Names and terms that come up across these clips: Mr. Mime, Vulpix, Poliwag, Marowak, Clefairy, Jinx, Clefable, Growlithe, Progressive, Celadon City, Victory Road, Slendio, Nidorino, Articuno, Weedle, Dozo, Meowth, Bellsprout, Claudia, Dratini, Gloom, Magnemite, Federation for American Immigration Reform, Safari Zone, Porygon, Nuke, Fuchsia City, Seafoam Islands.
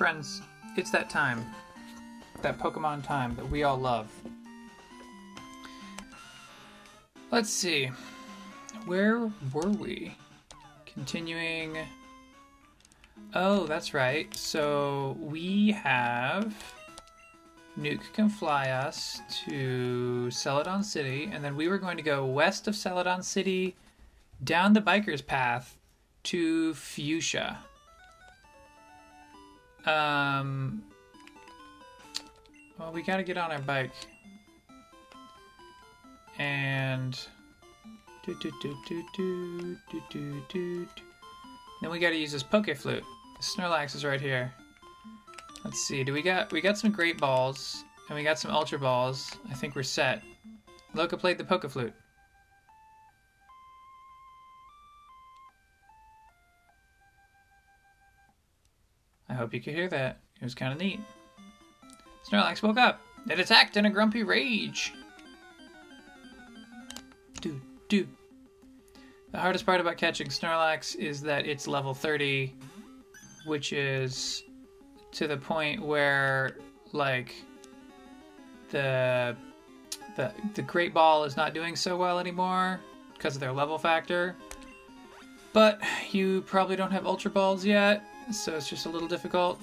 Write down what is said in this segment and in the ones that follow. Friends, it's that time, that Pokemon time that we all love. Let's see, where were we? Continuing, oh, that's right, so we have Nuke can fly us to Celadon City, and then we were going to go west of Celadon City, down the biker's path to Fuchsia. Well, we gotta get on our bike. And then we gotta use this Pokeflute. Snorlax is right here. Let's see, we got some Great Balls and we got some Ultra Balls. I think we're set. Loka played the Pokeflute. I hope you could hear that. It was kind of neat. Snorlax woke up. It attacked in a grumpy rage. Dude. The hardest part about catching Snorlax is that it's level 30, which is to the point where, like, the Great Ball is not doing so well anymore because of their level factor. But you probably don't have Ultra Balls yet, so it's just a little difficult.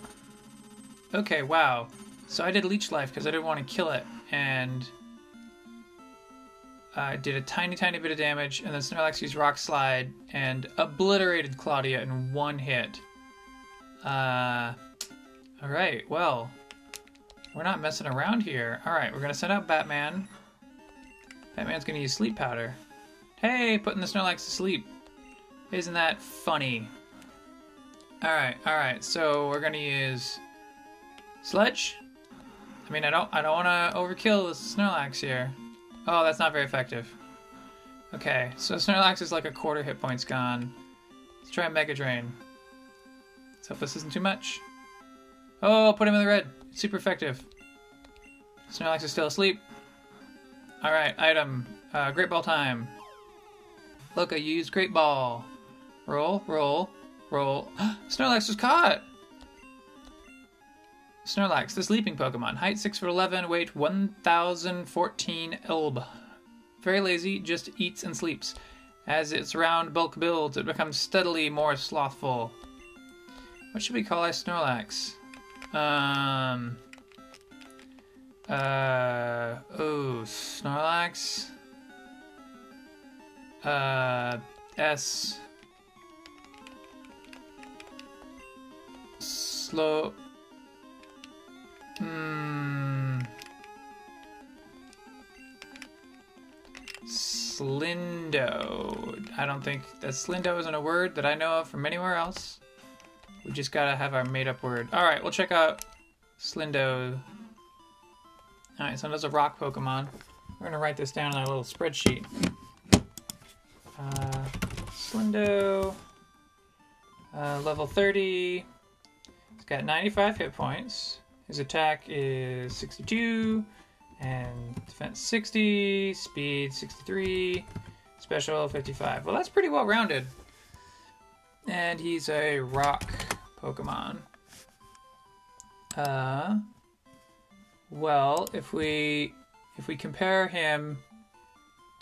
Okay, wow. So I did Leech Life because I didn't want to kill it, and I did a tiny bit of damage, and then Snorlax used Rock Slide and obliterated Claudia in one hit. Alright, well, we're not messing around here. Alright, we're going to send out Batman. Batman's going to use Sleep Powder. Hey, putting the Snorlax to sleep. Isn't that funny? Alright, so we're gonna use Sledge? I mean, I don't wanna overkill this Snorlax here. Oh, that's not very effective. Okay, so Snorlax is like a quarter hit points gone. Let's try Mega Drain. Let's hope this isn't too much. Oh, put him in the red. It's super effective. Snorlax is still asleep. Alright, item. Great Ball time. Loka, you use Great Ball. Roll. Snorlax was caught! Snorlax, the sleeping Pokemon. Height 6'11", weight 1,014 elb. Very lazy, just eats and sleeps. As its round bulk builds, it becomes steadily more slothful. What should we call our Snorlax? Oh, Snorlax? S... Slow. Slindo. I don't think that Slindo isn't a word that I know of from anywhere else. We just gotta have our made-up word. All right, we'll check out Slindo. All right, so that's a rock Pokemon. We're gonna write this down in our little spreadsheet. Slindo. Level 30. Got 95 hit points. His attack is 62, and defense 60, speed 63, special 55. Well, that's pretty well rounded. And he's a rock Pokemon. Well, if we compare him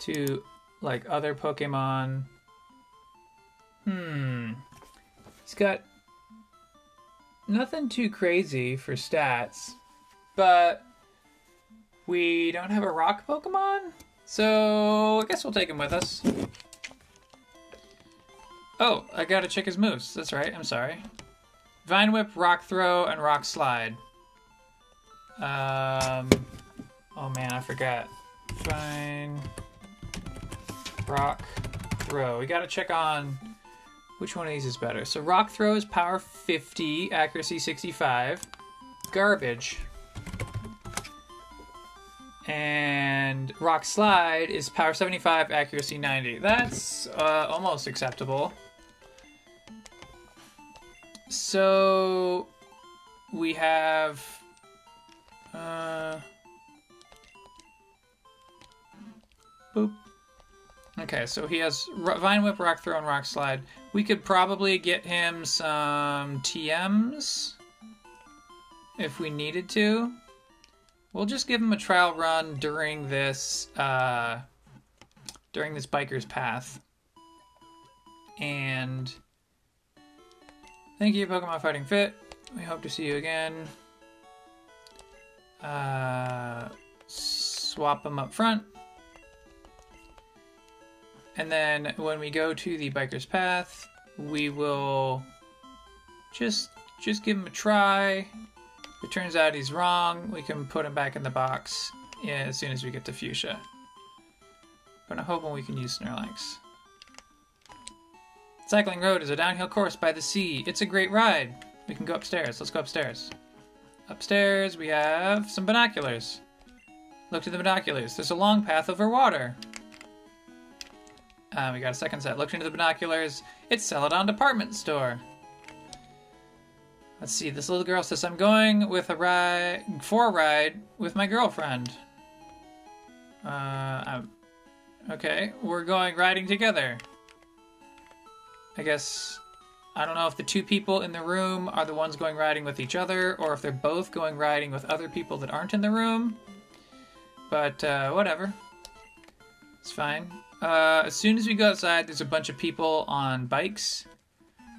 to like other Pokemon, he's got nothing too crazy for stats, but we don't have a rock Pokemon, so I guess we'll take him with us. Oh, I gotta check his moves. That's right, I'm sorry. Vine Whip, Rock Throw, and Rock Slide. Oh man, I forgot. Vine, Rock Throw. We gotta check on which one of these is better. So Rock Throw is power 50, accuracy 65. Garbage. And Rock Slide is power 75, accuracy 90. That's almost acceptable. So we have... boop. Okay, so he has Vine Whip, Rock Throw, and Rock Slide. We could probably get him some TMs. if we needed to. We'll just give him a trial run during this biker's path. And thank you, Pokemon Fighting Fit. We hope to see you again. Swap them up front. And then when we go to the biker's path, we will just give him a try. If it turns out he's wrong, we can put him back in the box as soon as we get to Fuchsia. But I'm hoping we can use Snorlax. Cycling Road is a downhill course by the sea. It's a great ride. We can go upstairs. Let's go upstairs. Upstairs, we have some binoculars. Look to the binoculars. There's a long path over water. We got a second set. Looked into the binoculars. It's Celadon Department Store. Let's see. This little girl says, I'm going with a ride for a ride with my girlfriend. Okay. We're going riding together. I guess, I don't know if the two people in the room are the ones going riding with each other, or if they're both going riding with other people that aren't in the room. But, whatever. It's fine. As soon as we go outside, there's a bunch of people on bikes.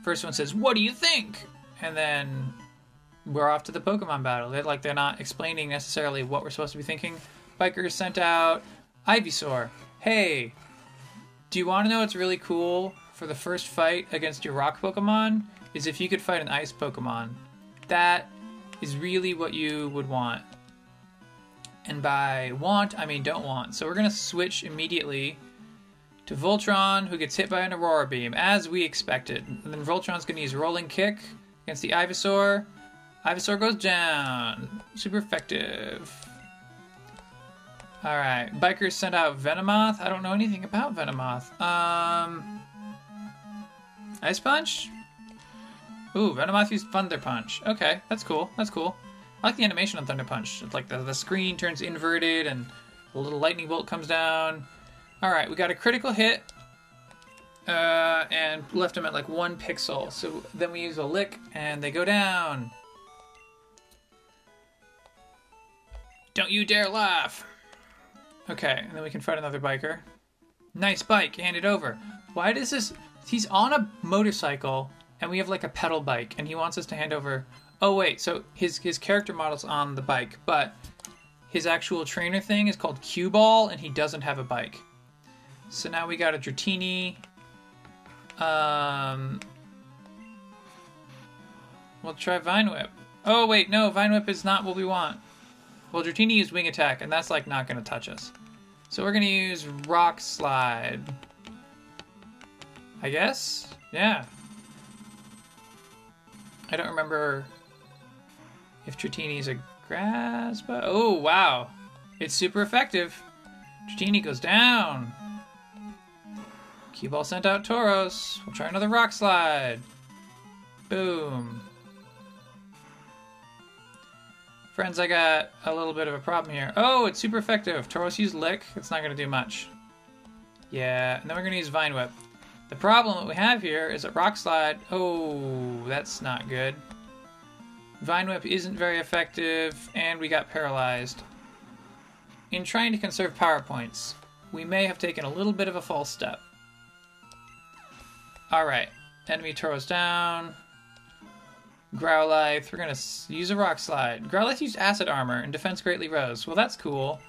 First one says, what do you think? And then we're off to the Pokemon battle. They're not explaining necessarily what we're supposed to be thinking. Bikers sent out Ivysaur. Hey, do you want to know what's really cool? For the first fight against your rock Pokemon is if you could fight an ice Pokemon. That is really what you would want. And by want, I mean don't want. So we're gonna switch immediately to Voltron, who gets hit by an Aurora Beam, as we expected. And then Voltron's gonna use Rolling Kick against the Ivysaur. Ivysaur goes down. Super effective. Alright, Bikers sent out Venomoth. I don't know anything about Venomoth. Ice Punch? Ooh, Venomoth used Thunder Punch. Okay, that's cool, that's cool. I like the animation on Thunder Punch. It's like the screen turns inverted and a little lightning bolt comes down. Alright, we got a critical hit. And left him at like 1 pixel. So then we use a lick and they go down. Don't you dare laugh! Okay, and then we can fight another biker. Nice bike, hand it over. Why does this... He's on a motorcycle, and we have like a pedal bike, and he wants us to hand over... Oh wait, so his character model's on the bike, but his actual trainer thing is called Q-Ball, and he doesn't have a bike. So now we got a Dratini. We'll try Vine Whip. Oh wait, no, Vine Whip is not what we want. Well, Dratini used Wing Attack, and that's like not gonna touch us. So we're gonna use Rock Slide. I guess? Yeah. I don't remember if Dratini's a grass, but... Oh, wow. It's super effective. Dratini goes down. Cue Ball sent out Tauros. We'll try another Rock Slide. Boom. Friends, I got a little bit of a problem here. Oh, it's super effective. Tauros used Lick. It's not going to do much. Yeah, and then we're going to use Vine Whip. The problem that we have here is that Rock Slide... Oh, that's not good. Vine Whip isn't very effective, and we got paralyzed. In trying to conserve power points, we may have taken a little bit of a false step. Alright, enemy Tauros down. Growlithe, we're going to use a Rock Slide. Growlithe used Acid Armor, and defense greatly rose. Well, that's cool.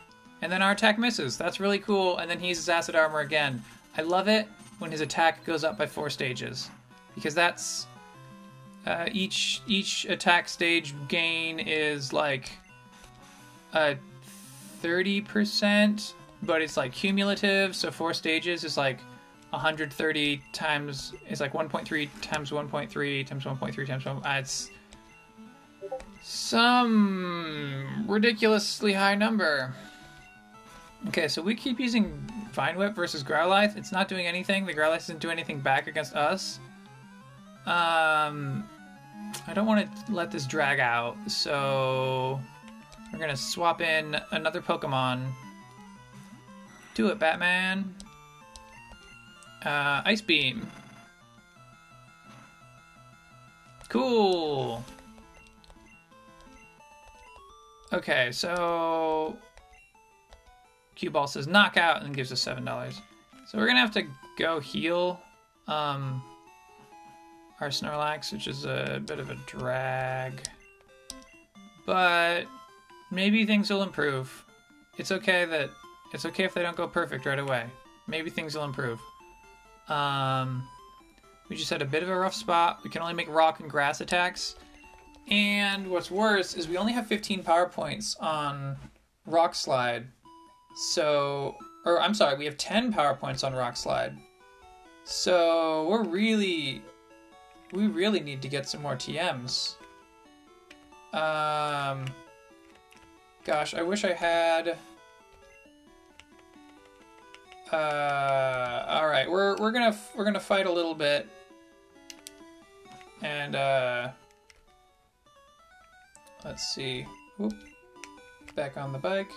And then our attack misses. That's really cool, and then he uses Acid Armor again. I love it when his attack goes up by 4 stages. Because that's... each attack stage gain is like... 30%, but it's like cumulative, so 4 stages is like 130 times... It's like 1.3 times 1.3 times 1.3 times 1... it's... some... ridiculously high number. Okay, so we keep using Vine Whip versus Growlithe. It's not doing anything. The Growlithe doesn't do anything back against us. I don't want to let this drag out, so we're going to swap in another Pokemon. Do it, Batman. Ice Beam. Cool. Okay, so Cue Ball says knockout and gives us $7. So we're gonna have to go heal our Snorlax, which is a bit of a drag. But maybe things will improve. It's okay if they don't go perfect right away. Maybe things will improve. We just had a bit of a rough spot. We can only make rock and grass attacks. And what's worse is we only have 15 power points on Rock Slide. So, or I'm sorry, we have 10 power points on Rock Slide. So we really need to get some more TMs. Gosh, I wish I had. All right, we're gonna fight a little bit, and let's see. Whoop. Back on the bike.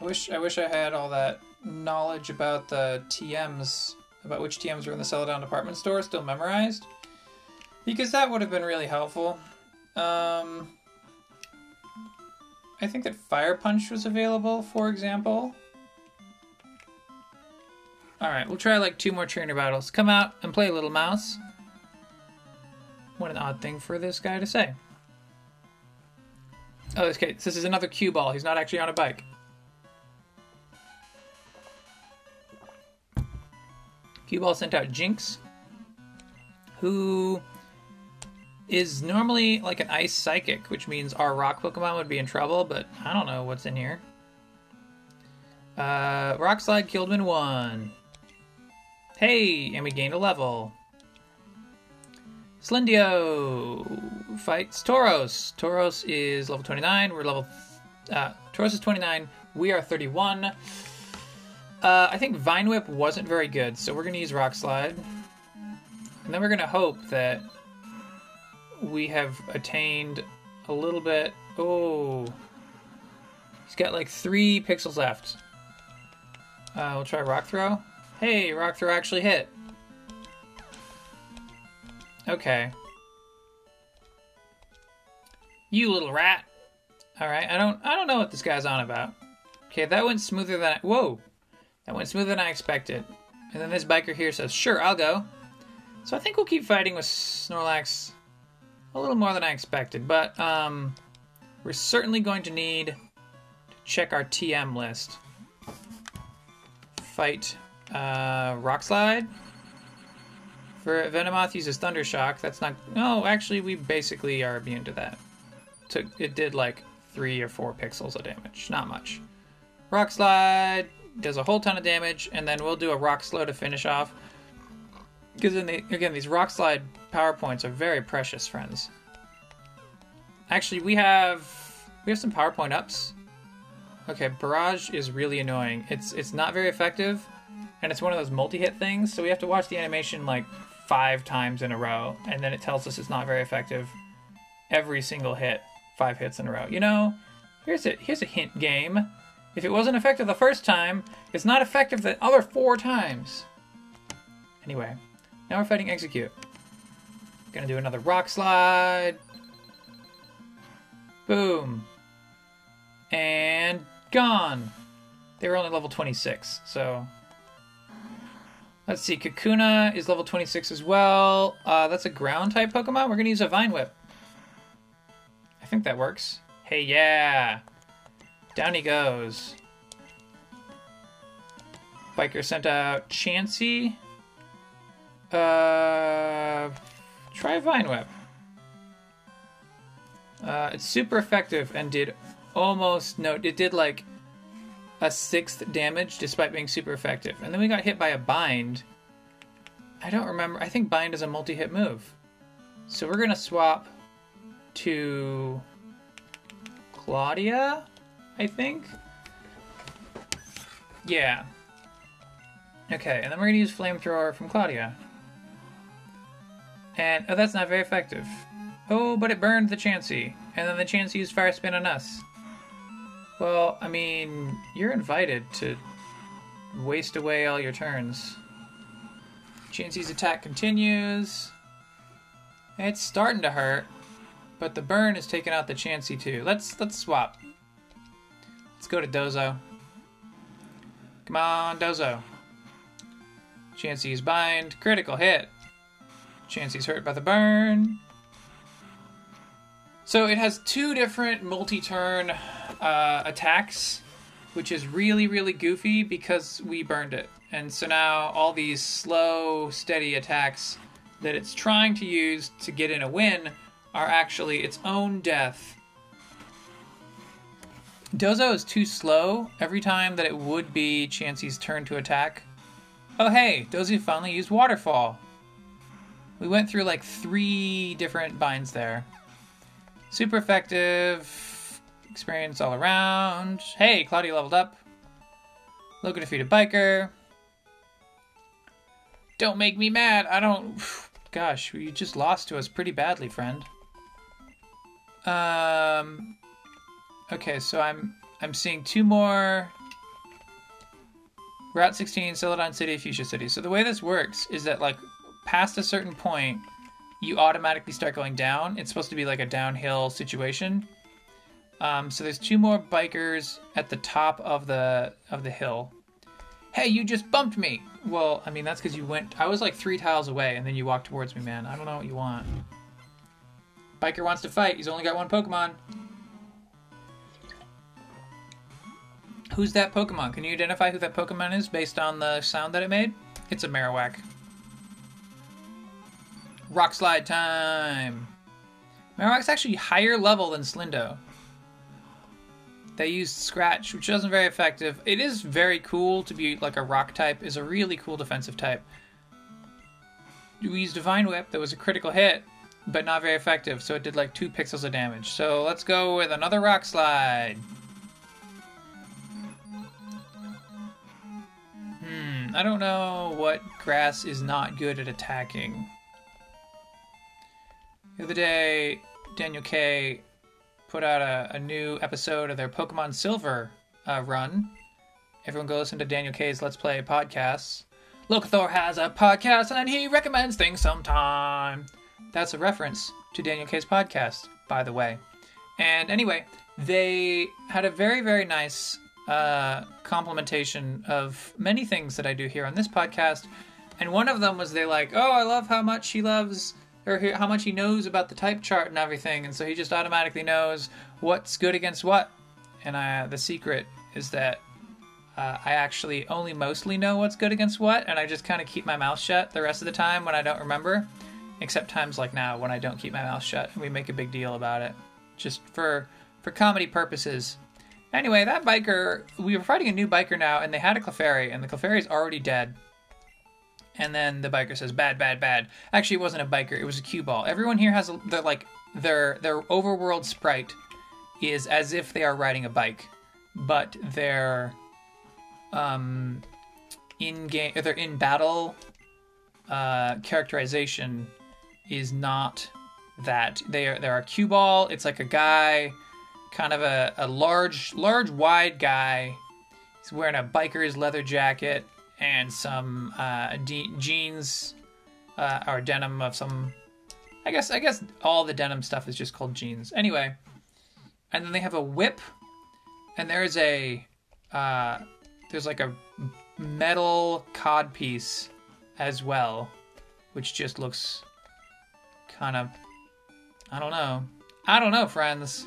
I wish I had all that knowledge about the TMs, about which TMs were in the Celadon Department Store, still memorized, because that would have been really helpful. I think that Fire Punch was available, for example. Alright, we'll try like 2 more trainer battles. Come out and play, little mouse. What an odd thing for this guy to say. Oh, okay, this is another cue ball. He's not actually on a bike. Cue Ball sent out Jinx, who is normally like an ice psychic, which means our rock Pokemon would be in trouble, but I don't know what's in here. Rock Slide killed him in 1. Hey, and we gained a level. Slendio fights Tauros. Tauros is level 29. We're level... Tauros is 29. We are 31. I think Vine Whip wasn't very good, so we're going to use Rock Slide. And then we're going to hope that we have attained a little bit... Oh. He's got like 3 pixels left. We'll try Rock Throw. Hey, Rock Throw actually hit. Okay. You little rat. Alright, I don't know what this guy's on about. Okay, that went smoother than whoa! That went smoother than I expected. And then this biker here says, sure, I'll go. So I think we'll keep fighting with Snorlax a little more than I expected, but we're certainly going to need to check our TM list. Fight Rock Slide. For Venomoth uses Thunder Shock. That's not... No, actually, we basically are immune to that. So it did like 3 or 4 pixels of damage. Not much. Rock Slide does a whole ton of damage, and then we'll do a Rock Slow to finish off. Because, again, these Rock Slide power points are very precious, friends. Actually, we have some power point ups. Okay, Barrage is really annoying. It's not very effective, and it's one of those multi-hit things, so we have to watch the animation like 5 times in a row, and then it tells us it's not very effective every single hit, 5 hits in a row. You know, here's a hint game. If it wasn't effective the first time, it's not effective the other 4 times. Anyway, now we're fighting Execute. Gonna do another Rock Slide. Boom. And gone. They were only level 26, so let's see. Kakuna is level 26 as well. That's a ground type Pokemon. We're gonna use a Vine Whip. I think that works. Hey, yeah, down he goes. Biker sent out Chansey. Try Vine Whip. It's super effective and did almost no. It did like a 6th damage despite being super effective. And then we got hit by a Bind. I don't remember. I think Bind is a multi-hit move. So we're gonna swap to Claudia, I think. Yeah. Okay, and then we're gonna use Flamethrower from Claudia. And oh, that's not very effective. Oh, but it burned the Chansey. And then the Chansey used Fire Spin on us. Well, I mean, you're invited to waste away all your turns. Chansey's attack continues. It's starting to hurt, But the burn is taking out the Chansey too. Let's swap. Let's go to Dozo. Come on, Dozo. Chansey's bind. Critical hit. Chansey's hurt by the burn. So it has two different multi-turn attacks, which is really, really goofy because we burned it. And so now all these slow, steady attacks that it's trying to use to get in a win are actually its own death. Dozo is too slow every time that it would be Chansey's turn to attack. Oh hey, Dozo finally used Waterfall. We went through like 3 different binds there. Super effective, experience all around. Hey, Claudia leveled up. Logan defeated Biker. Don't make me mad, I don't... Gosh, you just lost to us pretty badly, friend. Okay, so I'm seeing 2 more. Route 16, Celadon City, Fuchsia City. So the way this works is that, like, past a certain point, you automatically start going down. It's supposed to be like a downhill situation. So there's 2 more bikers at the top of the hill. Hey, you just bumped me! Well, I mean, that's because you went... I was like 3 tiles away, and then you walked towards me, man. I don't know what you want. Biker wants to fight. He's only got 1 Pokemon. Who's that Pokemon? Can you identify who that Pokemon is based on the sound that it made? It's a Marowak. Rock Slide time! Marowak's actually higher level than Slindo. They used Scratch, which wasn't very effective. It is very cool to be like a rock type, is a really cool defensive type. We used Divine Whip, that was a critical hit, but not very effective, so it did like 2 pixels of damage. So let's go with another Rock Slide. I don't know what grass is not good at attacking. The other day, Daniel K. put out a new episode of their Pokemon Silver run. Everyone go listen to Daniel K's Let's Play podcasts. Locathor has a podcast and he recommends things sometime. That's a reference to Daniel K's podcast, by the way. And anyway, they had a very, very nice complimentation of many things that I do here on this podcast. And one of them was they like, oh, I love how much he loves... or how much he knows about the type chart and everything, and so he just automatically knows what's good against what. And the secret is that I actually only mostly know what's good against what, and I just kind of keep my mouth shut the rest of the time when I don't remember, except times like now when I don't keep my mouth shut, and we make a big deal about it, just for comedy purposes. Anyway, that biker, we were fighting a new biker now, and they had a Clefairy, and the Clefairy's already dead. And then the biker says, bad, bad, bad. Actually, it wasn't a biker. It was a cue ball. Everyone here has, their overworld sprite is as if they are riding a bike. But their in-game, or their in-battle characterization is not that. They are cue ball. It's like a guy, kind of a large, wide guy. He's wearing a biker's leather jacket. And some jeans or denim of some... I guess all the denim stuff is just called jeans. Anyway, and then they have a whip, and there's a there's like a metal cod piece as well, which just looks kind of... I don't know, friends.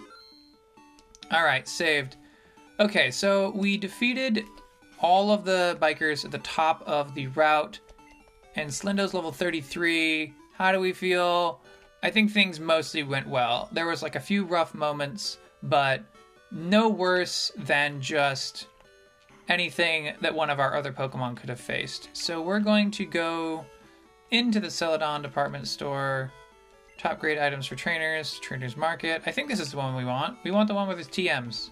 All right, saved. Okay, so we defeated all of the bikers at the top of the route, and Slindo's level 33. How do we feel? I think things mostly went well. There was like a few rough moments, but no worse than just anything that one of our other Pokemon could have faced. So we're going to go into the Celadon Department Store. Top grade items for trainers, trainers market. I think this is the one we want. We want the one with his TMs.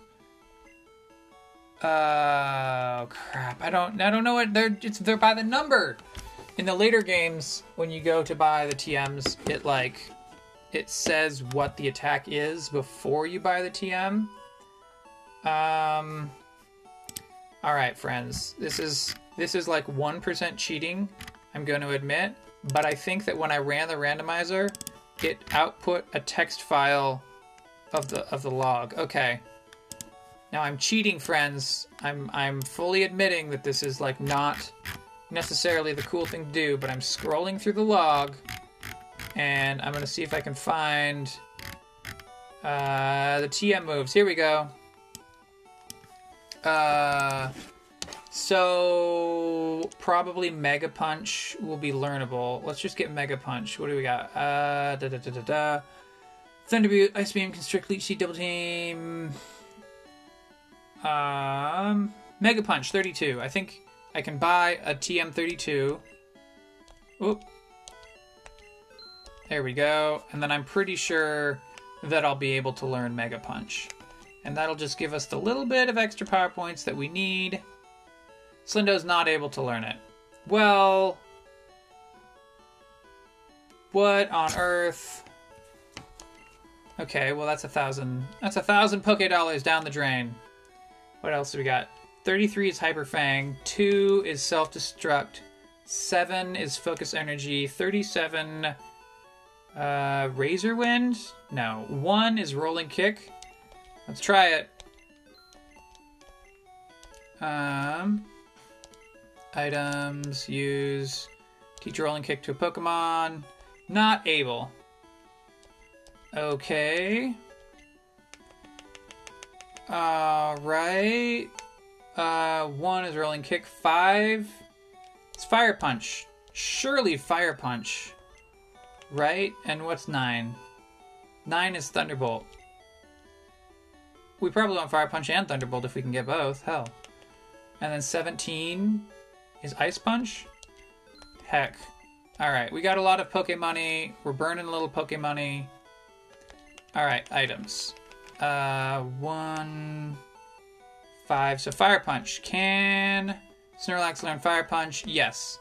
Oh crap! I don't know what they're by the number. In the later games, when you go to buy the TMs, it says what the attack is before you buy the TM. All right, friends. This is like 1% cheating. I'm going to admit, but I think that when I ran the randomizer, it output a text file of the log. Okay. Now I'm cheating, friends. I'm fully admitting that this is like not necessarily the cool thing to do, but I'm scrolling through the log and I'm gonna see if I can find the TM moves. Here we go. So probably Mega Punch will be learnable. Let's just get Mega Punch. What do we got? Thunderbolt, Ice Beam, Constrict, Leech Seed, Double Team. Mega Punch 32. I think I can buy a TM 32. Oop. There we go. And then I'm pretty sure that I'll be able to learn Mega Punch. And that'll just give us the little bit of extra power points that we need. Slindo's not able to learn it. Well, what on earth? Okay, well that's 1,000. That's 1,000 Pokédollars down the drain. What else do we got? 33 is Hyper Fang, 2 is Self-Destruct, 7 is Focus Energy, 37 Razor Wind? No. 1 is Rolling Kick. Let's try it. Items, use, teach Rolling Kick to a Pokemon. Not able. Okay. Alright. 1 is Rolling Kick. 5 is Fire Punch. Surely Fire Punch. Right? And what's 9? 9 is Thunderbolt. We probably want Fire Punch and Thunderbolt if we can get both. Hell. And then 17 is Ice Punch. Heck. Alright, we got a lot of Pokemoney. We're burning a little Pokemoney. Alright, items. 1, 5. So Fire Punch. Can Snorlax learn Fire Punch? Yes.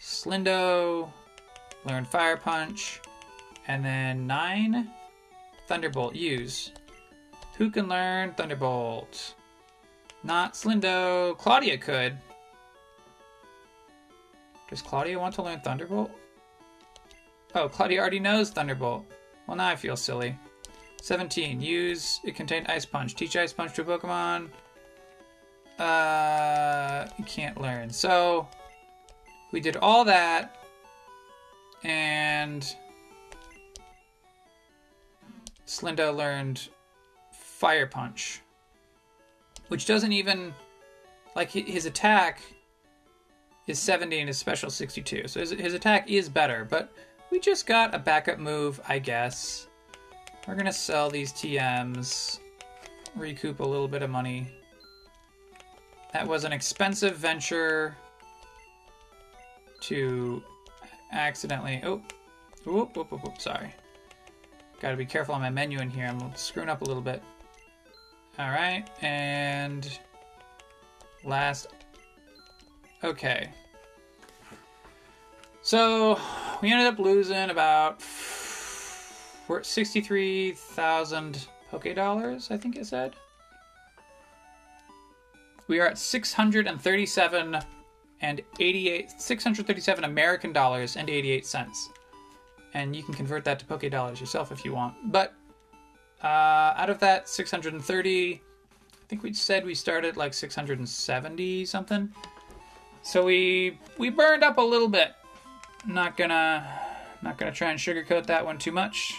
Slindo learn Fire Punch. And then 9. Thunderbolt. Use. Who can learn Thunderbolt? Not Slindo. Claudia could. Does Claudia want to learn Thunderbolt? Oh, Claudia already knows Thunderbolt. Well, now I feel silly. 17. Use. It contained Ice Punch. Teach Ice Punch to a Pokemon. You can't learn. So, we did all that. And Slindo learned Fire Punch. Which doesn't even, like, his attack is 70 and his special 62. So his attack is better, but we just got a backup move, I guess. We're going to sell these TMs, recoup a little bit of money. That was an expensive venture to accidentally, oh, whoop, whoop, whoop, whoop, sorry. Got to be careful on my menu in here. I'm screwing up a little bit. All right, and last, okay. So we ended up losing about 63,000 Pokédollars, I think it said. We are at 637 American dollars and 88 cents, and you can convert that to Pokédollars yourself if you want, but. Out of that 630, I think we said we started at like 670 something. So we burned up a little bit. Not gonna try and sugarcoat that one too much.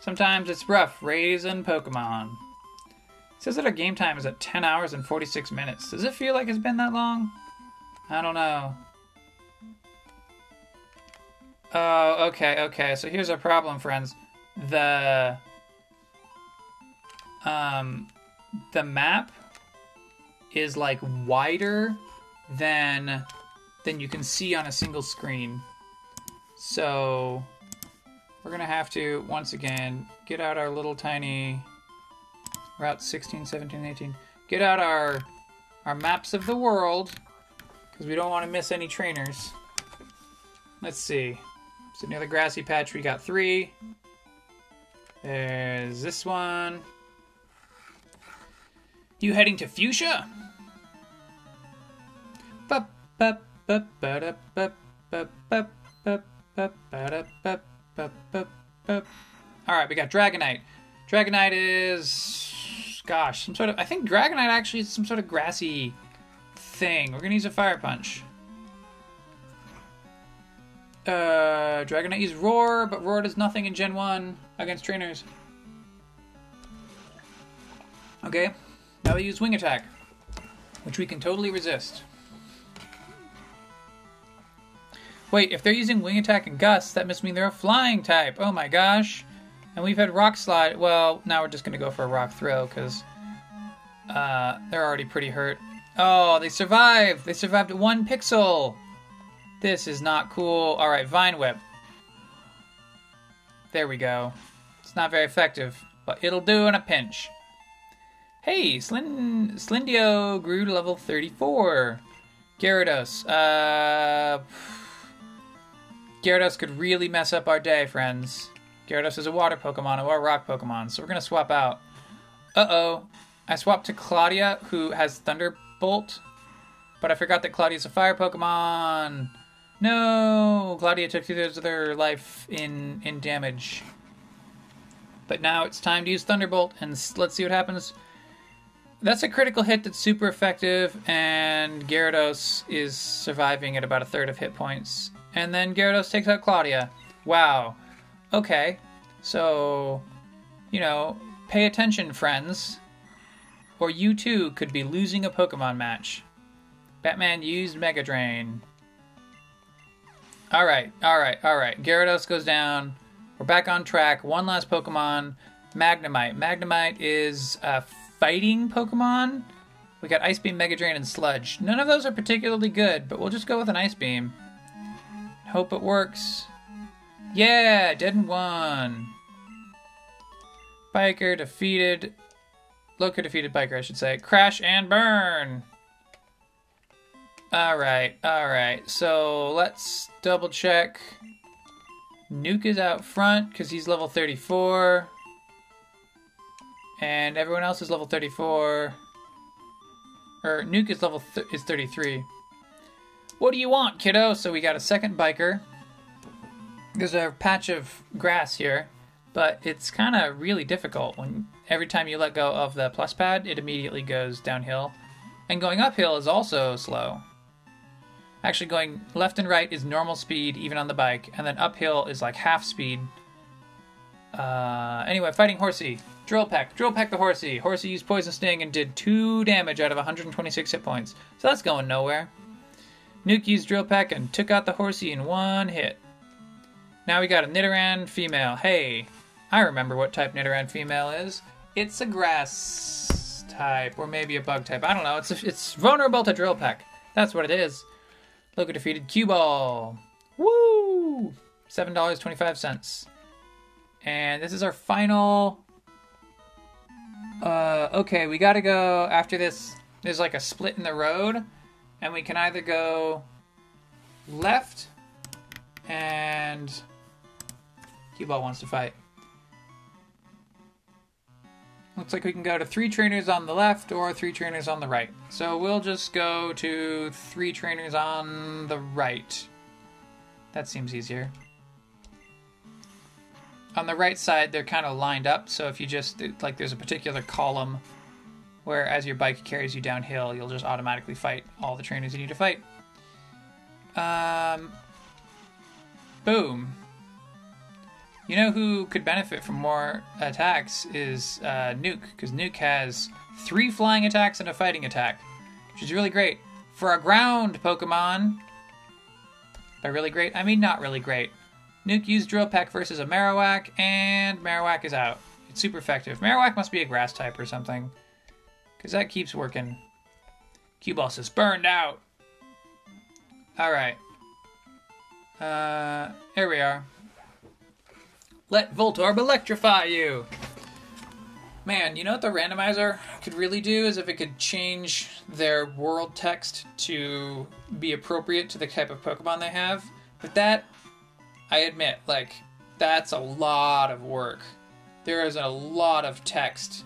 Sometimes it's rough raising Pokemon. It says that our game time is at 10 hours and 46 minutes. Does it feel like it's been that long? I don't know. Oh, okay. So here's our problem, friends. The map is like wider than you can see on a single screen. So we're gonna have to once again get out our little tiny Route 16, 17, 18. Get out our maps of the world because we don't want to miss any trainers. Let's see. So near the grassy patch, we got 3. There's this one. You heading to Fuchsia? Boop, boop, boop. All right, we got Dragonite. Dragonite is, gosh, some sort of, I think Dragonite actually is some sort of grassy thing. We're gonna use a Fire Punch. Dragonite used Roar, but Roar does nothing in Gen 1 against trainers. Okay, now we use Wing Attack, which we can totally resist. Wait, if they're using Wing Attack and Gust, that must mean they're a Flying type. Oh my gosh. And we've had Rock Slide. Well, now we're just going to go for a Rock Throw because they're already pretty hurt. Oh, they survived. They survived 1 pixel. This is not cool. All right, Vine Whip. There we go. It's not very effective, but it'll do in a pinch. Hey, Slendio grew to level 34. Gyarados. Gyarados could really mess up our day, friends. Gyarados is a water Pokemon or a rock Pokemon, so we're going to swap out. Uh-oh. I swapped to Claudia, who has Thunderbolt, but I forgot that Claudia's a fire Pokemon. No! Claudia took 2/3 of their life in damage. But now it's time to use Thunderbolt, and let's see what happens. That's a critical hit that's super effective, and Gyarados is surviving at about 1/3 of hit points. And then Gyarados takes out Claudia. Wow. Okay. So, you know, pay attention, friends. Or you too could be losing a Pokemon match. Batman used Mega Drain. Alright, alright, alright. Gyarados goes down. We're back on track. One last Pokemon, Magnemite. Magnemite is a fighting Pokemon. We got Ice Beam, Mega Drain, and Sludge. None of those are particularly good, but we'll just go with an Ice Beam. Hope it works. Yeah, dead and one. Biker defeated. Loco defeated Biker, I should say. Crash and burn. Alright, alright. So let's double check. Nuke is out front because he's level 34. And everyone else is level 34. Or Nuke is level is 33. What do you want, kiddo? So we got a second biker. There's a patch of grass here, but it's kind of really difficult. When every time you let go of the plus pad, it immediately goes downhill. And going uphill is also slow. Actually, going left and right is normal speed, even on the bike, and then uphill is like half speed. Anyway, fighting Horsey. Drill pack the Horsey. Horsey used Poison Sting and did 2 damage out of 126 hit points. So that's going nowhere. Nuke used Drill Pack and took out the Horsey in 1 hit. Now we got a Nidoran female. Hey, I remember what type Nidoran female is. It's a grass type, or maybe a bug type. I don't know. It's vulnerable to Drill Pack. That's what it is. Loco defeated Q-Ball. Woo! $7.25. And this is our final... okay, we gotta go after this. There's like a split in the road, and we can either go left, and Q-Ball wants to fight. Looks like we can go to 3 trainers on the left or 3 trainers on the right. So we'll just go to 3 trainers on the right. That seems easier. On the right side, they're kind of lined up, so if you just, like, there's a particular column where as your bike carries you downhill, you'll just automatically fight all the trainers you need to fight. Boom. You know who could benefit from more attacks is Nuke, because Nuke has 3 flying attacks and a fighting attack, which is really great. For a ground Pokemon, by really great, I mean not really great. Nuke used Drill Pack versus a Marowak, and Marowak is out. It's super effective. Marowak must be a grass type or something, because that keeps working. Q-Boss is burned out. All right. Here we are. Let Voltorb electrify you! Man, you know what the randomizer could really do is if it could change their world text to be appropriate to the type of Pokemon they have. But that, I admit, like, that's a lot of work. There is a lot of text.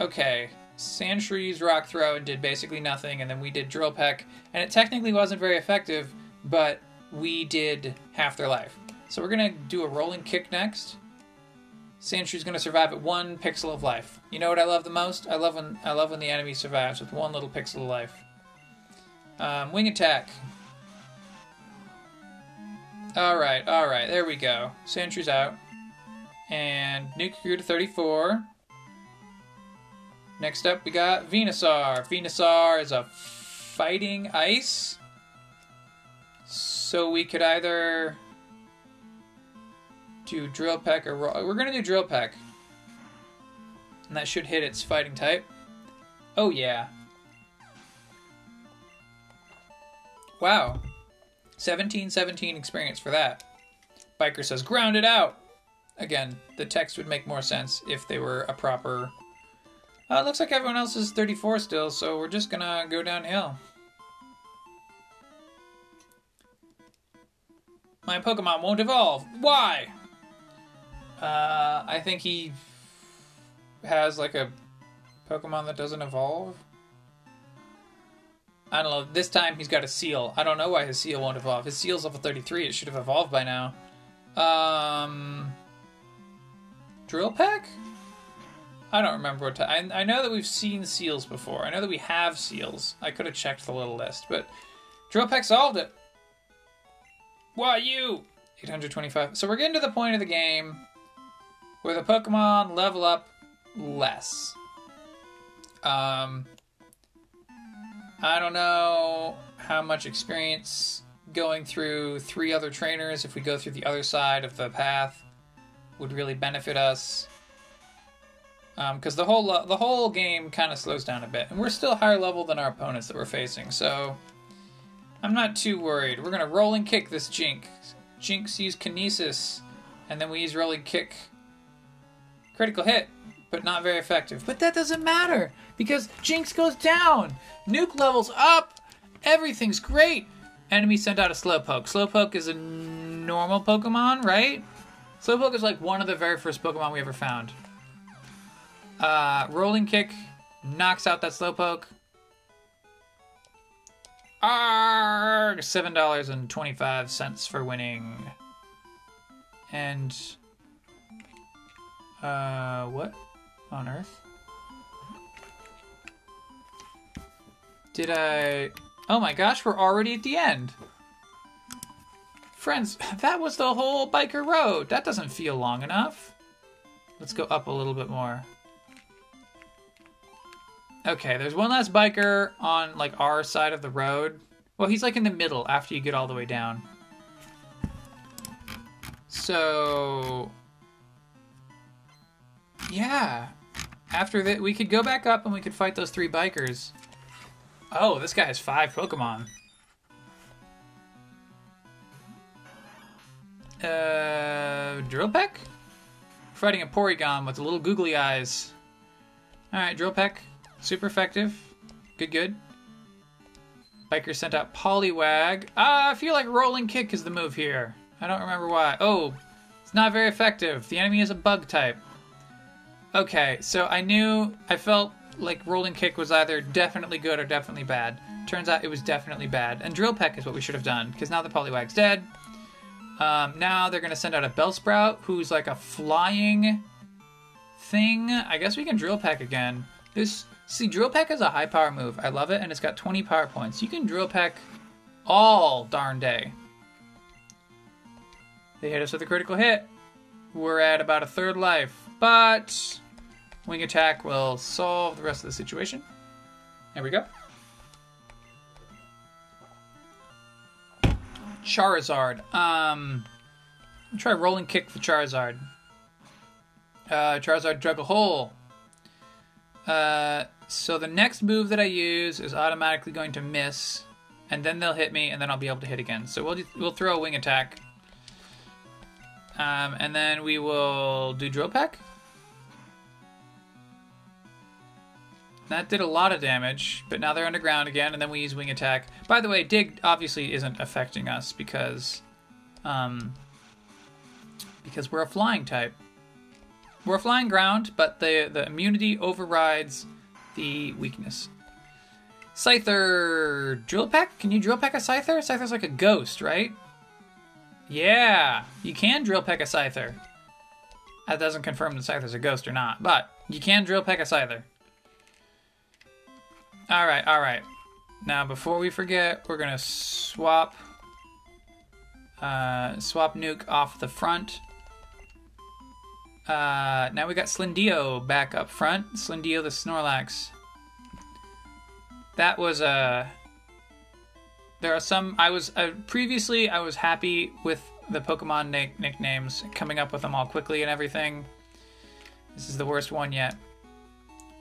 Okay, Sandshrew used Rock Throw and did basically nothing, and then we did Drill Peck, and it technically wasn't very effective, but we did half their life. So we're going to do a rolling kick next. Sandshrew going to survive at 1 pixel of life. You know what I love the most? I love when the enemy survives with 1 little pixel of life. Wing attack. Alright, there we go. Sandshrews out. And Nuke grew to 34. Next up we got Venusaur. Venusaur is a fighting ice. So we could either do Drill Peck or Roll. We're going to do Drill Peck. And that should hit its fighting type. Oh yeah. Wow. 1717 experience for that. Biker says, ground it out! Again, the text would make more sense if they were a proper... it looks like everyone else is 34 still, so we're just gonna go downhill. My Pokemon won't evolve. Why? I think he has like a Pokemon that doesn't evolve. I don't know, this time he's got a seal. I don't know why his seal won't evolve. His seal's level 33, it should have evolved by now. Drill Peck? I don't remember what time. I know that we've seen seals before. I know that we have seals. I could have checked the little list, but Drill Peck solved it. Why you? 825. So we're getting to the point of the game where the Pokemon level up less. I don't know how much experience going through 3 other trainers, if we go through the other side of the path, would really benefit us. Because the whole game kind of slows down a bit. And we're still higher level than our opponents that we're facing, so I'm not too worried. We're going to rolling kick this Jinx. Jinx use Kinesis, and then we use rolling kick. Critical hit, but not very effective. But that doesn't matter, because Jinx goes down, Nuke levels up, everything's great. Enemy sent out a Slowpoke. Slowpoke is a normal Pokemon, right? Slowpoke is like one of the very first Pokemon we ever found. Rolling kick knocks out that Slowpoke. Arrgh! $7.25 for winning. And... what on earth? Did I... Oh my gosh, we're already at the end. Friends, that was the whole biker road. That doesn't feel long enough. Let's go up a little bit more. Okay, there's one last biker on like our side of the road. Well, he's like in the middle after you get all the way down. So, yeah. After that, we could go back up and we could fight those 3 bikers. Oh, this guy has 5 Pokemon. Drill Peck? Fighting a Porygon with the little googly eyes. Alright, Drill Peck. Super effective. Good, good. Biker sent out Poliwag. I feel like Rolling Kick is the move here. I don't remember why. Oh, it's not very effective. The enemy is a bug type. Okay, so I felt like Rolling Kick was either definitely good or definitely bad. Turns out it was definitely bad. And Drill Peck is what we should have done, because now the Poliwag's dead. Now they're going to send out a Bellsprout, who's like a flying thing. I guess we can Drill Peck again. See, Drill Peck is a high power move. I love it, and it's got 20 power points. You can Drill Peck all darn day. They hit us with a critical hit. We're at about 1/3 life, but... Wing attack will solve the rest of the situation. There we go. Charizard. Try rolling kick for Charizard. Charizard dug a hole. So the next move that I use is automatically going to miss, and then they'll hit me, and then I'll be able to hit again. So we'll throw a wing attack, and then we will do Drill Peck. That did a lot of damage, but now they're underground again, and then we use wing attack. By the way, Dig obviously isn't affecting us because we're a flying type. We're a flying ground, but the immunity overrides the weakness. Scyther, Drill Peck? Can you Drill Peck a Scyther? Scyther's like a ghost, right? Yeah, you can drill peck a Scyther. That doesn't confirm that Scyther's a ghost or not, but you can drill peck a Scyther. Alright, alright. Now, before we forget, we're going to swap Nuke off the front. Now we got Slendio back up front. Slendio the Snorlax. That was a... There are some... previously, I was happy with the Pokemon nicknames, coming up with them all quickly and everything. This is the worst one yet.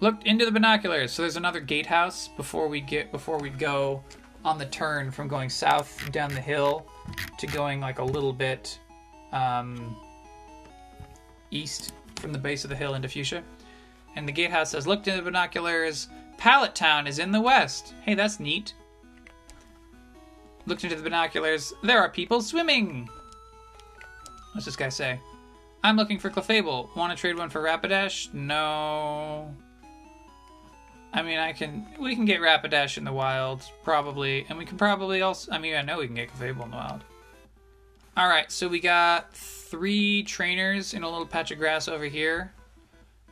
Looked into the binoculars. So there's another gatehouse before we go on the turn from going south down the hill to going like a little bit east from the base of the hill into Fuchsia. And the gatehouse says, looked into the binoculars. Pallet Town is in the west. Hey, that's neat. Looked into the binoculars. There are people swimming. What's this guy say? I'm looking for Clefable. Want to trade one for Rapidash? No. I mean, we can get Rapidash in the wild, probably. And we can probably also... I mean, I know we can get Clefable in the wild. Alright, so we got 3 trainers in a little patch of grass over here.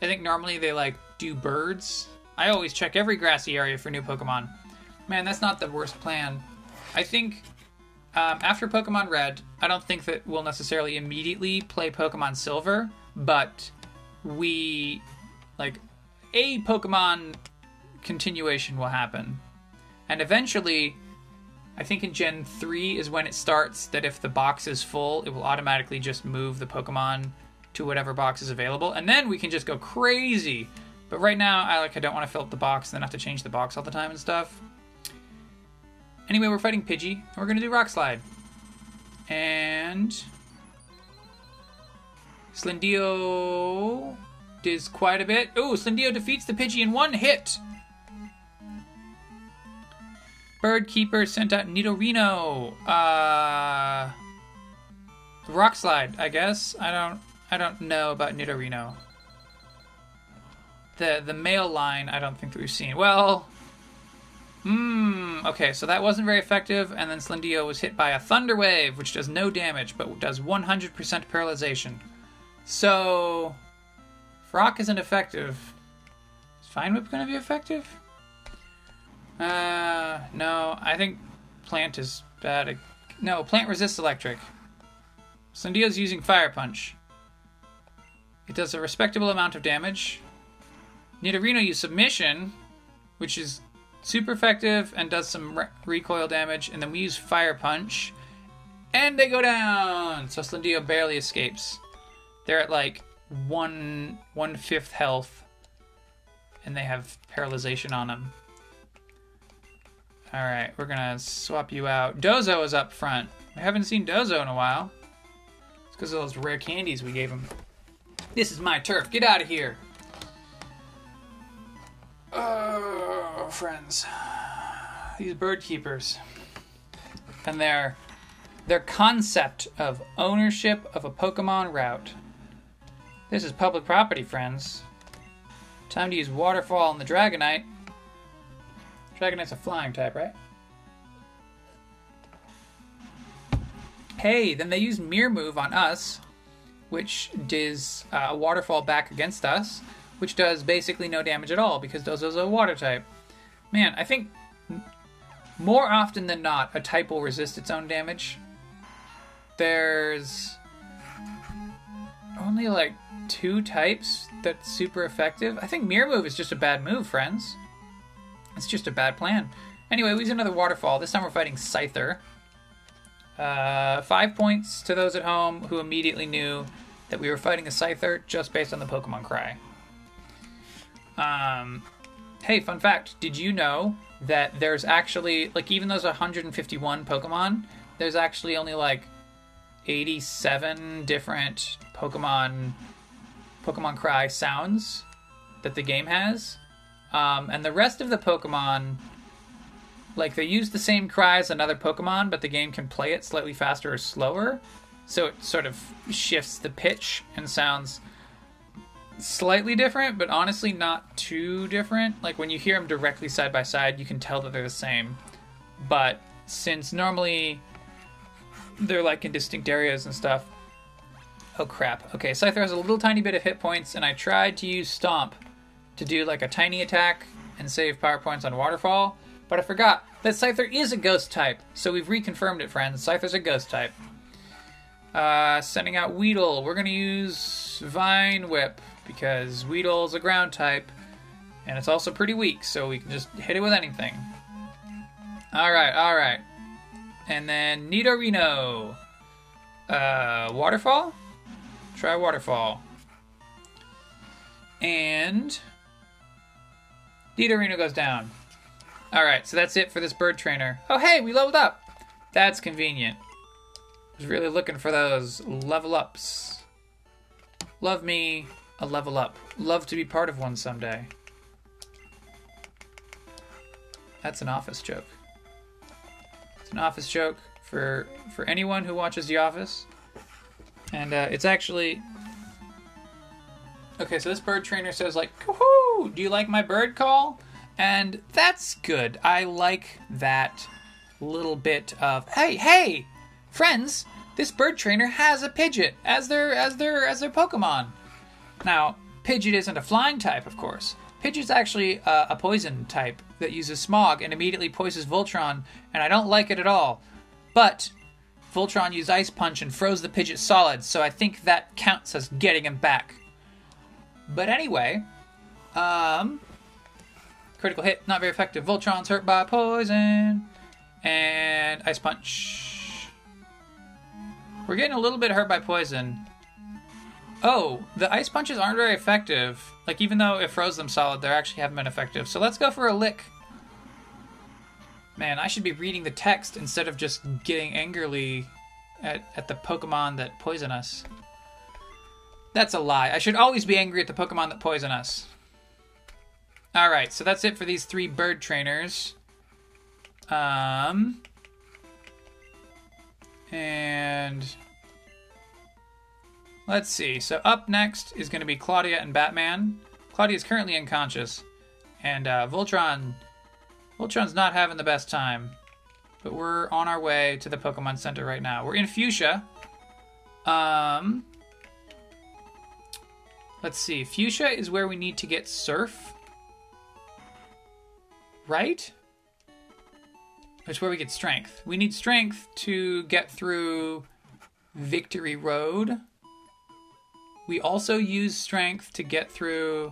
I think normally they, like, do birds. I always check every grassy area for new Pokemon. Man, that's not the worst plan. I think after Pokemon Red, I don't think that we'll necessarily immediately play Pokemon Silver, but we, like, a Pokemon continuation will happen. And eventually, I think in Gen 3 is when it starts that if the box is full, it will automatically just move the Pokemon to whatever box is available. And then we can just go crazy. But right now, I don't want to fill up the box and then have to change the box all the time and stuff. Anyway, we're fighting Pidgey, and we're going to do Rock Slide. And... Slendio does quite a bit. Oh, Slendio defeats the Pidgey in 1 hit! Bird Keeper sent out Nidorino. Rock Slide, I guess. I don't know about Nidorino. The male line, I don't think that we've seen. Well... okay, so that wasn't very effective, and then Slendio was hit by a Thunder Wave, which does no damage, but does 100% paralyzation. So, if Rock isn't effective, is Vine Whip going to be effective? No, I think Plant is bad. No, Plant resists Electric. Slendio's using Fire Punch. It does a respectable amount of damage. Nidorino used Submission, which is... super effective and does some recoil damage, and then we use Fire Punch, and they go down! So Slendio barely escapes. They're at like one-fifth health, and they have paralyzation on them. Alright, we're gonna swap you out. Dozo is up front. We haven't seen Dozo in a while. It's because of those rare candies we gave him. This is my turf, get out of here! Oh, friends. These bird keepers. And their concept of ownership of a Pokemon route. This is public property, friends. Time to use Waterfall on the Dragonite. Dragonite's a flying type, right? Hey, then they use Mirror Move on us, which does a Waterfall back against us, which does basically no damage at all, because Dozo's a water type. Man, I think more often than not, a type will resist its own damage. There's only like 2 types that's super effective. I think Mirror Move is just a bad move, friends. It's just a bad plan. Anyway, we use another Waterfall. This time we're fighting Scyther. 5 points to those at home who immediately knew that we were fighting a Scyther just based on the Pokemon Cry. Hey, fun fact, did you know that there's actually, like, even though there's 151 Pokemon, there's actually only, like, 87 different Pokemon Cry sounds that the game has? And the rest of the Pokemon, like, they use the same cry as another Pokemon, but the game can play it slightly faster or slower, so it sort of shifts the pitch and sounds... slightly different, but honestly not too different. Like, when you hear them directly side by side, you can tell that they're the same. But since normally they're like in distinct areas and stuff. Oh crap. Okay, Scyther has a little tiny bit of hit points, and I tried to use Stomp to do like a tiny attack and save power points on Waterfall, but I forgot that Scyther is a ghost type, so we've reconfirmed it, friends. Scyther's a ghost type. Sending out Weedle. We're gonna use Vine Whip because Weedle's a ground type, and it's also pretty weak, so we can just hit it with anything. Alright, alright. And then Nidorino. Waterfall? Try Waterfall. And Nidorino goes down. Alright, so that's it for this bird trainer. Oh hey, we leveled up! That's convenient. I was really looking for those level ups. Love me a level up. Love to be part of one someday. That's an Office joke. It's an Office joke for anyone who watches The Office. And it's actually... Okay, so this bird trainer says like, "Woohoo! Do you like my bird call?" And that's good. I like that little bit of, "Hey, hey, friends, this bird trainer has a Pidgeot as their Pokemon." Now, Pidgeot isn't a flying type, of course. Pidgeot's actually a poison type that uses Smog and immediately poisons Voltron, and I don't like it at all. But Voltron used Ice Punch and froze the Pidgeot solid, so I think that counts as getting him back. But anyway, critical hit, not very effective. Voltron's hurt by poison and Ice Punch. We're getting a little bit hurt by poison. Oh, the Ice Punches aren't very effective. Like, even though it froze them solid, they actually haven't been effective. So let's go for a lick. Man, I should be reading the text instead of just getting angrily at the Pokemon that poison us. That's a lie. I should always be angry at the Pokemon that poison us. Alright, so that's it for these three bird trainers. And... let's see. So up next is going to be Claudia and Batman. Claudia is currently unconscious, and Voltron's not having the best time. But we're on our way to the Pokemon Center right now. We're in Fuchsia. Let's see. Fuchsia is where we need to get Surf, right? It's where we get Strength. We need Strength to get through Victory Road. We also use Strength to get through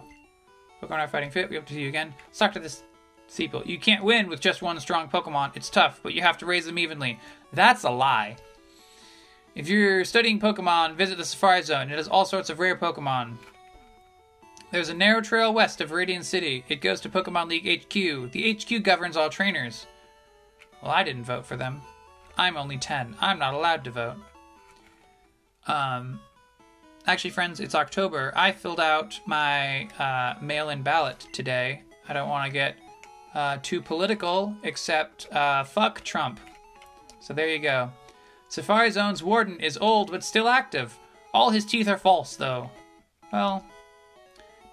Pokemon are fighting fit. We have to see you again. Suck to this Seapill. You can't win with just one strong Pokemon. It's tough, but you have to raise them evenly. That's a lie. If you're studying Pokemon, visit the Safari Zone. It has all sorts of rare Pokemon. There's a narrow trail west of Viridian City. It goes to Pokemon League HQ. The HQ governs all trainers. Well, I didn't vote for them. I'm only 10. I'm not allowed to vote. Actually, friends, it's October. I filled out my mail-in ballot today. I don't want to get too political, except fuck Trump. So there you go. Safari Zone's warden is old but still active. All his teeth are false, though. Well,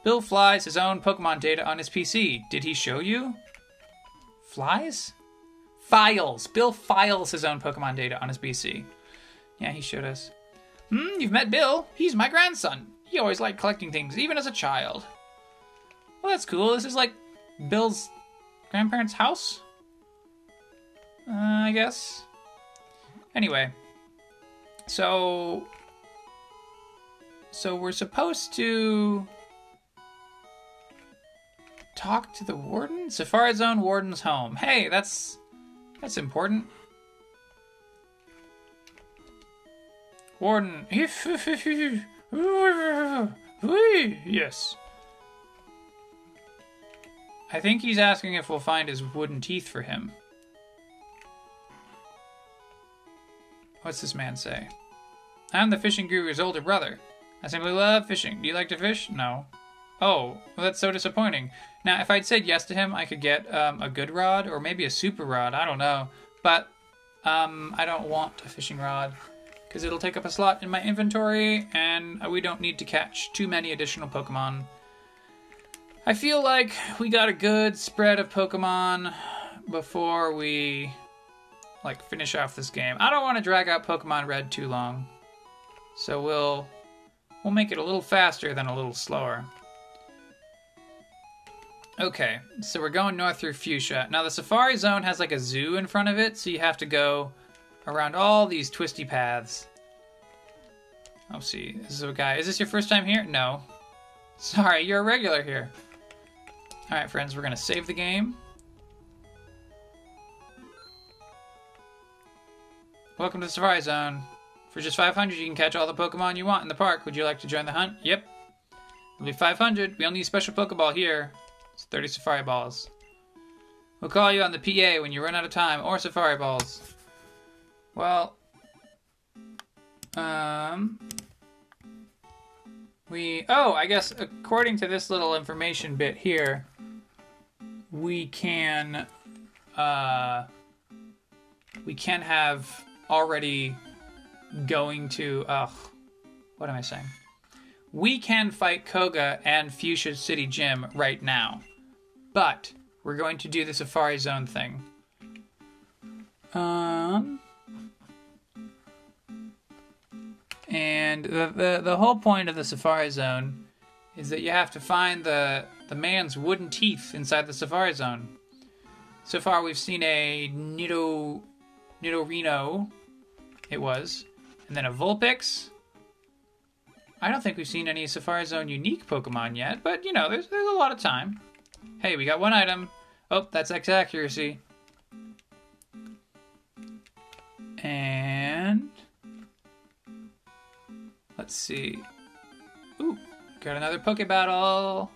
Bill flies his own Pokemon data on his PC. Did he show you? Flies? Files. Bill files his own Pokemon data on his PC. Yeah, he showed us. You've met Bill. He's my grandson. He always liked collecting things, even as a child. Well, that's cool. This is like Bill's grandparents' house? I guess. Anyway. So we're supposed to talk to the warden? Safari Zone Warden's home. Hey, that's important. Warden. Yes. I think he's asking if we'll find his wooden teeth for him. What's this man say? I'm the fishing guru's older brother. I simply love fishing. Do you like to fish? No. Oh, well, that's so disappointing. Now, if I'd said yes to him, I could get a good rod or maybe a super rod. I don't know. But I don't want a fishing rod, because it'll take up a slot in my inventory, and we don't need to catch too many additional Pokemon. I feel like we got a good spread of Pokemon before we like, finish off this game. I don't want to drag out Pokemon Red too long, so we'll make it a little faster than a little slower. Okay, so we're going north through Fuchsia. Now the Safari Zone has like a zoo in front of it, so you have to go around all these twisty paths. Let's see, this is a guy. Is this your first time here? No. Sorry, you're a regular here. Alright friends, we're gonna save the game. Welcome to the Safari Zone. For just 500, you can catch all the Pokemon you want in the park. Would you like to join the hunt? Yep. It'll be 500. We only need a special Pokeball here. It's 30 Safari Balls. We'll call you on the PA when you run out of time, or Safari Balls. Well... Oh, I guess according to this little information bit here, we can... we can have already going to... what am I saying? We can fight Koga and Fuchsia City Gym right now. But we're going to do the Safari Zone thing. And the whole point of the Safari Zone is that you have to find the man's wooden teeth inside the Safari Zone. So far we've seen a Nidorino, it was, and then a Vulpix. I don't think we've seen any Safari Zone unique Pokemon yet, but you know, there's a lot of time. Hey, we got one item. Oh, that's X accuracy. And... let's see. Ooh, got another Poke Battle.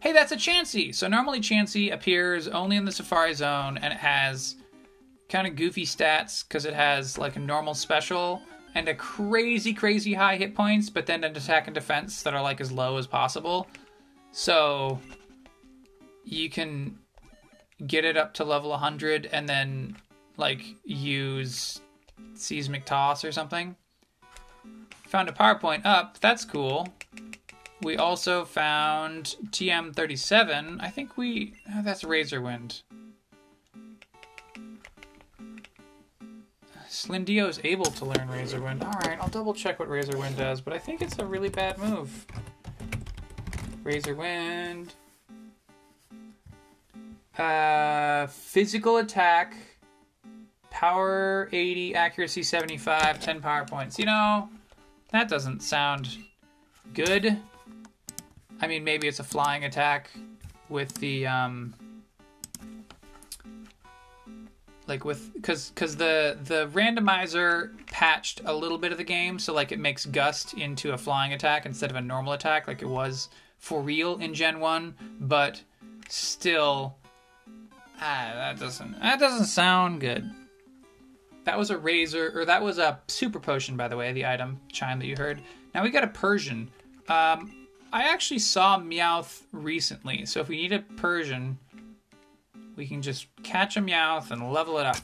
Hey, that's a Chansey! So normally Chansey appears only in the Safari Zone, and it has kind of goofy stats because it has like a normal special and a crazy, crazy high hit points, but then an attack and defense that are like as low as possible. So you can get it up to level 100 and then like use Seismic Toss or something. Found a PowerPoint up, that's cool. We also found TM37. I think we... oh, that's Razorwind. Slendio is able to learn Razorwind. Alright, I'll double check what Razorwind does, but I think it's a really bad move. Razorwind. Physical attack. Power 80, accuracy 75, 10 power points. You know, that doesn't sound good. I mean, maybe it's a flying attack with the, like with, because the randomizer patched a little bit of the game, so like it makes Gust into a flying attack instead of a normal attack, like it was for real in Gen 1, but still, that doesn't sound good. That was a razor, or that was a super potion, by the way, the item chime that you heard. Now we got a Persian. I actually saw Meowth recently, so if we need a Persian, we can just catch a Meowth and level it up.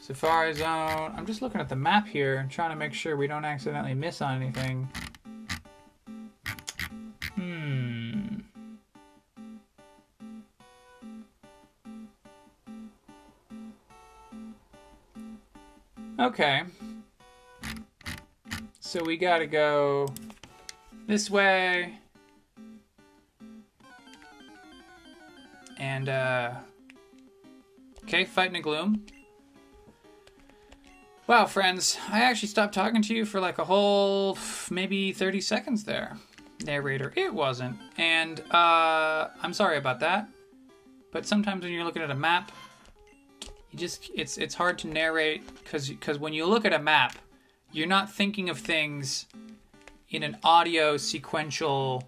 Safari Zone. I'm just looking at the map here and trying to make sure we don't accidentally miss on anything. Okay, so we gotta go this way, and okay, fight in a gloom. Wow, friends, I actually stopped talking to you for like a whole maybe 30 seconds there, narrator. It wasn't, and I'm sorry about that, but sometimes when you're looking at a map, just it's hard to narrate because when you look at a map, you're not thinking of things in an audio sequential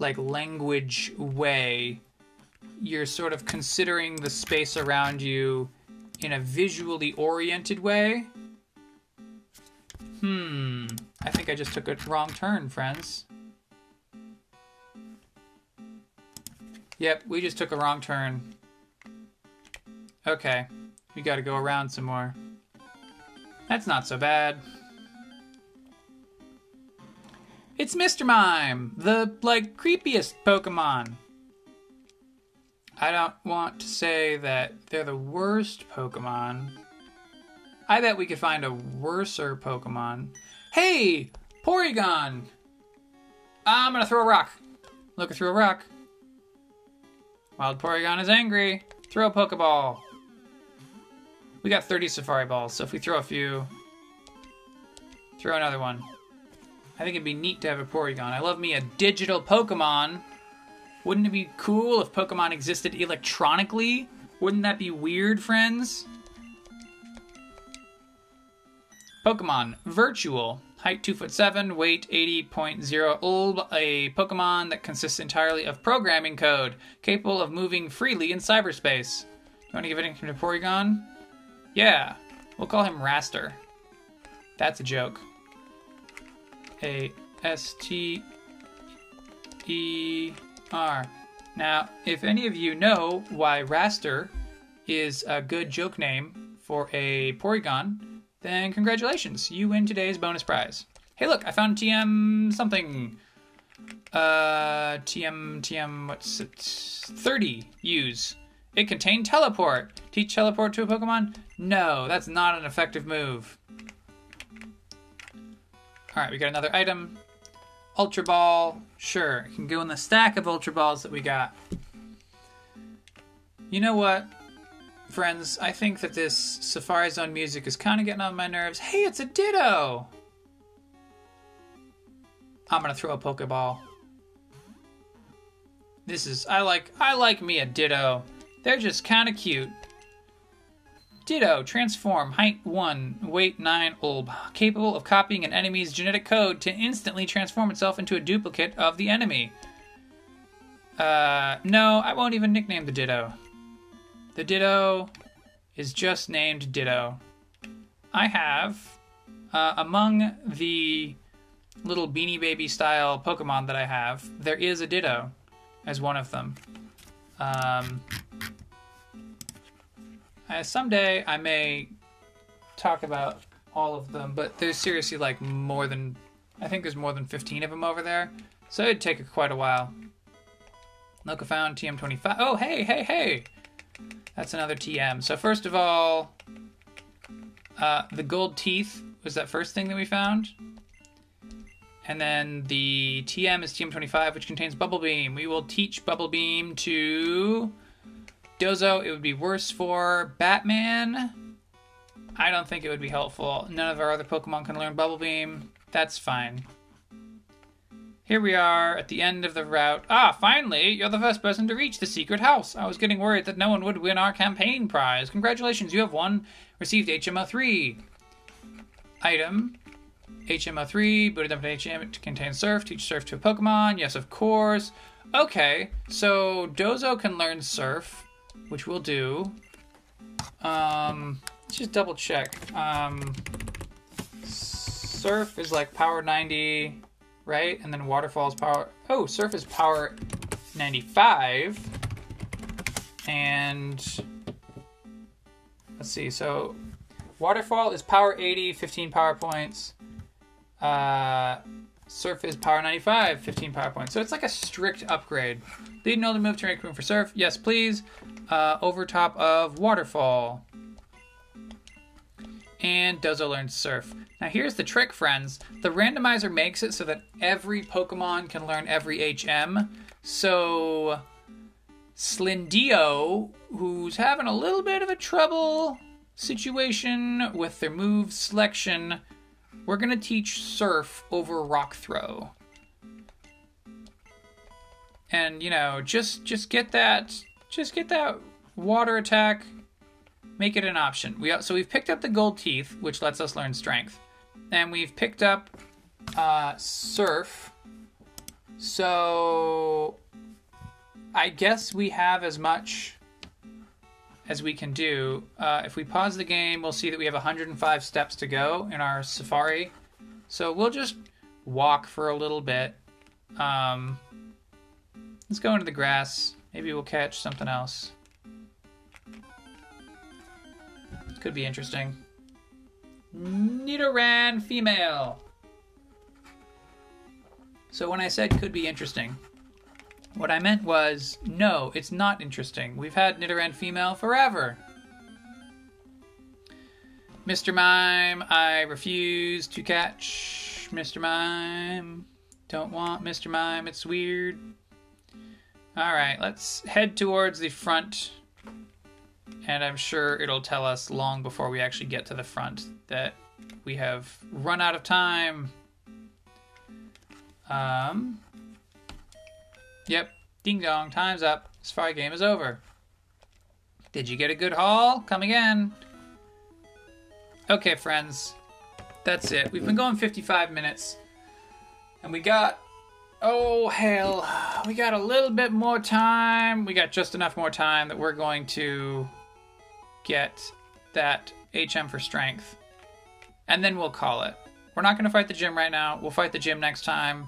like language way. You're sort of considering the space around you in a visually oriented way. I think I just took a wrong turn, friends. Yep, we just took a wrong turn. Okay, we gotta go around some more. That's not so bad. It's Mr. Mime, the, like, creepiest Pokemon. I don't want to say that they're the worst Pokemon. I bet we could find a worser Pokemon. Hey, Porygon! I'm gonna throw a rock. Looking through a rock. Wild Porygon is angry. Throw a Pokeball. We got 30 Safari Balls, so if we throw a few... Throw another one. I think it'd be neat to have a Porygon. I love me a digital Pokemon. Wouldn't it be cool if Pokemon existed electronically? Wouldn't that be weird, friends? Pokemon Virtual. Height 2'7", weight 80.0 ulb, a Pokemon that consists entirely of programming code, capable of moving freely in cyberspace. You want to give it a name to Porygon? Yeah, we'll call him Raster. That's a joke. A-S-T-E-R. Now, if any of you know why Raster is a good joke name for a Porygon, then congratulations, you win today's bonus prize. Hey look, I found TM something. TM, what's it? 30 use. It contained teleport. Teach teleport to a Pokemon? No, that's not an effective move. All right, we got another item. Ultra Ball, sure. It can go in the stack of Ultra Balls that we got. You know what? Friends, I think that this Safari Zone music is kind of getting on my nerves. Hey, it's a Ditto! I'm gonna throw a Pokeball. This is, I like me a Ditto. They're just kind of cute. Ditto, transform, height 1, weight 9 ulb. Capable of copying an enemy's genetic code to instantly transform itself into a duplicate of the enemy. No, I won't even nickname the Ditto. The Ditto is just named Ditto. I have, among the little Beanie Baby style Pokemon that I have, there is a Ditto as one of them. Someday I may talk about all of them, but there's seriously like more than, I think there's more than 15 of them over there. So it'd take quite a while. Look, I found TM25. Oh, hey. That's another TM. So first of all, the gold teeth was that first thing that we found. And then the TM is TM25, which contains Bubble Beam. We will teach Bubble Beam to Dozo. It would be worse for Batman. I don't think it would be helpful. None of our other Pokemon can learn Bubble Beam. That's fine. Here we are at the end of the route. Ah, finally, you're the first person to reach the secret house. I was getting worried that no one would win our campaign prize. Congratulations, you have won. Received HMO3. Item. HMO3, booted up an HM to contain Surf. Teach Surf to a Pokemon. Yes, of course. Okay, so Dozo can learn Surf, which we'll do. Let's just double check. Surf is like power 90... right? And then Waterfall's power... Oh, Surf is power 95. And... let's see, so... Waterfall is power 80, 15 power points. Surf is power 95, 15 power points. So it's like a strict upgrade. Lead an older move to make room for Surf. Yes, please. Over top of Waterfall. And Dozo learns Surf. Now here's the trick, friends. The randomizer makes it so that every Pokemon can learn every HM. So Slendio, who's having a little bit of a trouble situation with their move selection, we're gonna teach Surf over Rock Throw. And you know, just get that water attack. Make it an option. So we've picked up the gold teeth, which lets us learn strength. And we've picked up Surf. So I guess we have as much as we can do. If we pause the game, we'll see that we have 105 steps to go in our safari. So we'll just walk for a little bit. Let's go into the grass. Maybe we'll catch something else. Could be interesting. Nidoran female. So when I said could be interesting, what I meant was, no, it's not interesting. We've had Nidoran female forever. Mr. Mime, I refuse to catch Mr. Mime. Don't want Mr. Mime, it's weird. All right, let's head towards the front. And I'm sure it'll tell us long before we actually get to the front that we have run out of time. Yep, ding dong, time's up. Safari game is over. Did you get a good haul? Come again. Okay, friends, that's it. We've been going 55 minutes, and we got, oh hell, we got a little bit more time. We got just enough more time that we're going to get that HM for strength, and then we'll call it. We're not going to fight the gym right now. We'll fight the gym next time,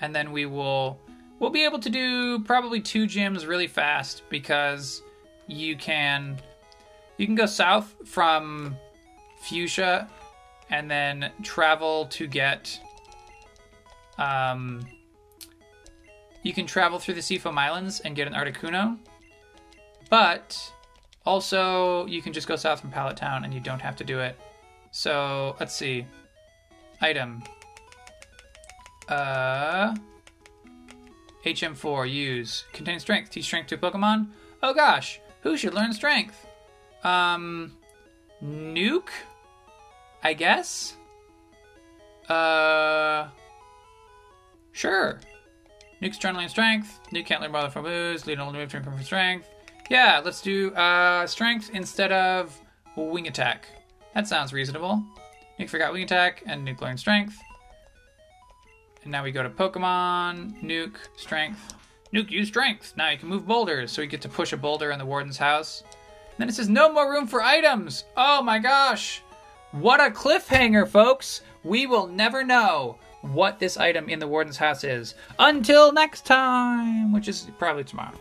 and then we will... We'll be able to do probably 2 gyms really fast, because you can go south from Fuchsia and then travel to get... you can travel through the Seafoam Islands and get an Articuno, but also you can just go south from Pallet Town and you don't have to do it. So, let's see. Item. HM4, use. Contains strength. Teach strength to Pokemon. Oh gosh, who should learn strength? Nuke? I guess? Sure. Nuke's trying to learn strength. Nuke can't learn more than 4 moves. Lead an old move to improve strength. Yeah, let's do strength instead of wing attack. That sounds reasonable. Nuke forgot wing attack, and Nuke learned strength. And now we go to Pokemon, Nuke, strength. Nuke, use strength! Now you can move boulders, so you get to push a boulder in the warden's house. And then it says, no more room for items! Oh my gosh! What a cliffhanger, folks! We will never know what this item in the warden's house is. Until next time! Which is probably tomorrow.